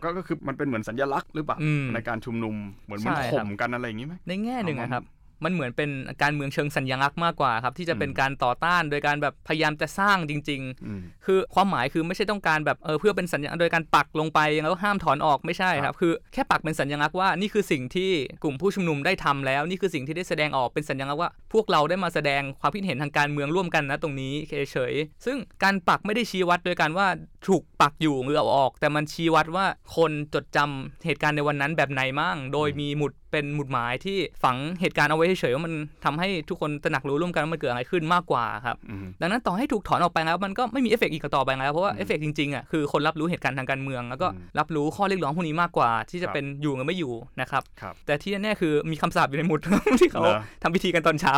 ก็ก็คือมันเป็นเหมือนสัญลักษณ์หรือเปล่าในการชุมนุมเหมือนมันข่มกันอะไรอย่างนี้ไหมในแง่หนึ่งนะครับมันเหมือนเป็นการเมืองเชิงสัญลักษณ์มากกว่าครับที่จะเป็นการต่อต้านโดยการแบบพยายามจะสร้างจริงๆคือความหมายคือไม่ใช่ต้องการแบบเออเพื่อเป็นสัญลักษณ์โดยการปักลงไปแล้วห้ามถอนออกไม่ใช่ครับคือแค่ปักเป็นสัญลักษณ์ว่านี่คือสิ่งที่กลุ่มผู้ชุมนุมได้ทำแล้วนี่คือสิ่งที่ได้แสดงออกเป็นสัญลักษณ์ว่าพวกเราได้มาแสดงความคิดเห็นทางการเมืองร่วมกันนะตรงนี้เฉยๆซึ่งการปักไม่ได้ชี้วัดโดยการว่าถูกปักอยู่หรือเอาออกแต่มันชี้วัดว่าคนจดจำเหตุการณ์ในวันนั้นแบบไหนมั่งโดยมีหมุดเป็นหมุดหมายที่ฝังเหตุการณ์เอาไว้เฉยๆว่ามันทำให้ทุกคนตระหนักรู้ร่วมกันว่ามันเกิดอะไรขึ้นมากกว่าครับดังนั้นต่อให้ถูกถอนออกไปแล้วมันก็ไม่มีเอฟเฟกต์อีกต่อไปแล้วเพราะว่าเอฟเฟกต์จริงๆอ่ะคือคนรับรู้เหตุการณ์ทางการเมืองแล้วก็รับรู้ข้อเรียกร้องพวกนี้มากกว่าที่จะเป็นอยู่หรือไม่อยู่นะครับแต่ที่แน่ๆคือมีคำสาปอยู่ในหมุด ที่เขาทำพิธีกันตอนเช้า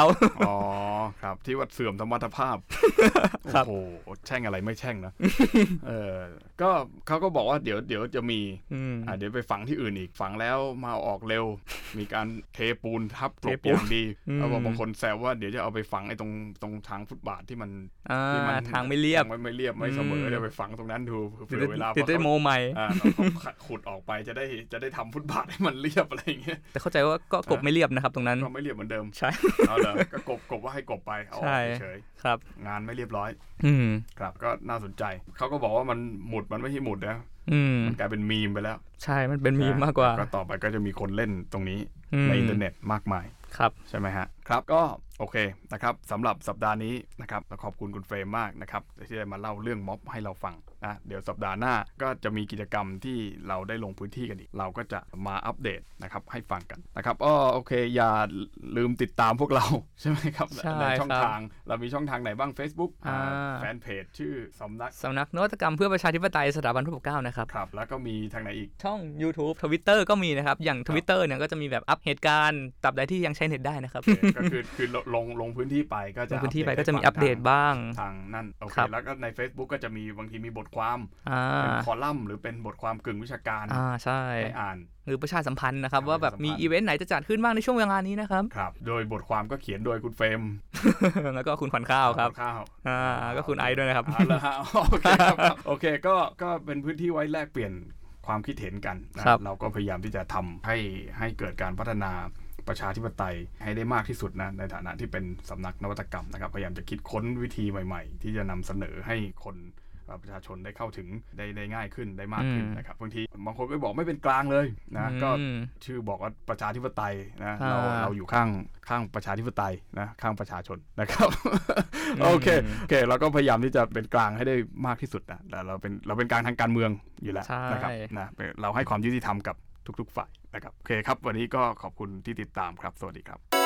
อ๋อครับที่วัดเสื่อมธรรมทภาพโอ้โหแช่งอะไรไม่แช่งนะเออก็เขาก็บอกว่าเดี๋ยวเดี๋ยวจะมีอ่าเดี๋ยวไปฝังที่อื่นอีกฝังแล้วมาออกเร็วมีการเทปูนทับปลบอย่างดีแล้วบางคนแซวว่าเดี๋ยวจะเอาไปฝังไอ้ตรงตรงทางฟุตบาทที่มันที่มันทางไม่เรียบไม่เรียบไม่เสมอเดี๋ยวไปฝังตรงนั้นดูเผื่อเวลาพอได้โมใหม่อ่าขุดออกไปจะได้จะได้ทำฟุตบาทให้มันเรียบอะไรอย่างเงี้ยแต่เข้าใจว่าก็กบไม่เรียบนะครับตรงนั้นก็ไม่เรียบเหมือนเดิมใช่เอาล่ะก็กบกบว่าให้กบไปเอาเฉยครับงานไม่เรียบร้อยอืมครับก็น่าสนใจเขาก็บอกว่ามันหมุดมันไม่ใช่หมุดนะมันกลายเป็นมีมไปแล้วใช่มันเป็นมีมมากกว่าก็ต่อไปก็จะมีคนเล่นตรงนี้ในอินเทอร์เน็ตมากมายครับใช่ไหมฮะครับก็โอเคนะครับสำหรับสัปดาห์นี้นะครับขอบคุณคุณเฟรมมากนะครับที่ได้มาเล่าเรื่องม็อบให้เราฟังนะเดี๋ยวสัปดาห์หน้าก็จะมีกิจกรรมที่เราได้ลงพื้นที่กันอีกเราก็จะมาอัปเดตนะครับให้ฟังกันนะครับอ๋อโอเคอย่าลืมติดตามพวกเราใช่ไหมครับในช่องทางเรามีช่องทางไหนบ้าง Facebook แฟนเพจชื่อสำนักสำนักนวัตกรรมเพื่อประชาธิปไตยสถาบันพระปกเกล้านะครับครับแล้วก็มีทางไหนอีกช่อง YouTube Twitter ก็มีนะครับอย่าง Twitter เนี่ยก็จะมีแบบอัปเหตุการณ์ตับใดที่ยังใช้เน็ตได้นะครับก็คือคือลงลงพื้นที่ไปก็จะพื้นที่ไปก็จะมีอัปเดตบ้างทางนั่นโอเคแล้วก็ใน Facebook ก็จะมีบางทีมีบทความเป็นคอลัมน์หรือเป็นบทความกึ่งวิชาการอ่าใช่ให้อ่านหรือประชาสัมพันธ์นะครับว่าแบบมีอีเวนต์ไหนจะจัดขึ้นบ้างในช่วงเวลานี้นะครับครับโดยบทความก็เขียนโดยคุณเฟรมแล้วก็คุณขวัญข้าวครับข้าวอ่าก็คุณไอด้วยนะครับโอเคครับโอเคก็ก็เป็นพื้นที่ไว้แลกเปลี่ยนความคิดเห็นกันนะเราก็พยายามที่จะทำให้ให้เกิดการพัฒนาประชาธิปไตยให้ได้มากที่สุดนะในฐานะที่เป็นสำนักนวัตกรรมนะครับพยายามจะคิดค้นวิธีใหม่ๆที่จะนำเสนอให้คนประชาชนได้เข้าถึงได้ได้ง่ายขึ้นได้มากขึ้นนะครับบางทีบางคนไปบอกไม่เป็นกลางเลยนะก็ชื่อบอกว่าประชาธิปไตยนะเราเราอยู่ข้างข้างประชาธิปไตยนะข้างประชาชนนะครับโอเคโอเคเราก็พยายามที่จะเป็นกลางให้ได้มากที่สุดนะแต่เราเป็นเราเป็นกลางทางการเมืองอยู่แล้วนะครับนะเราให้ความยุติธรรมกับทุกๆฝ่ายนะครับโอเคครับวันนี้ก็ขอบคุณที่ติดตามครับสวัสดีครับ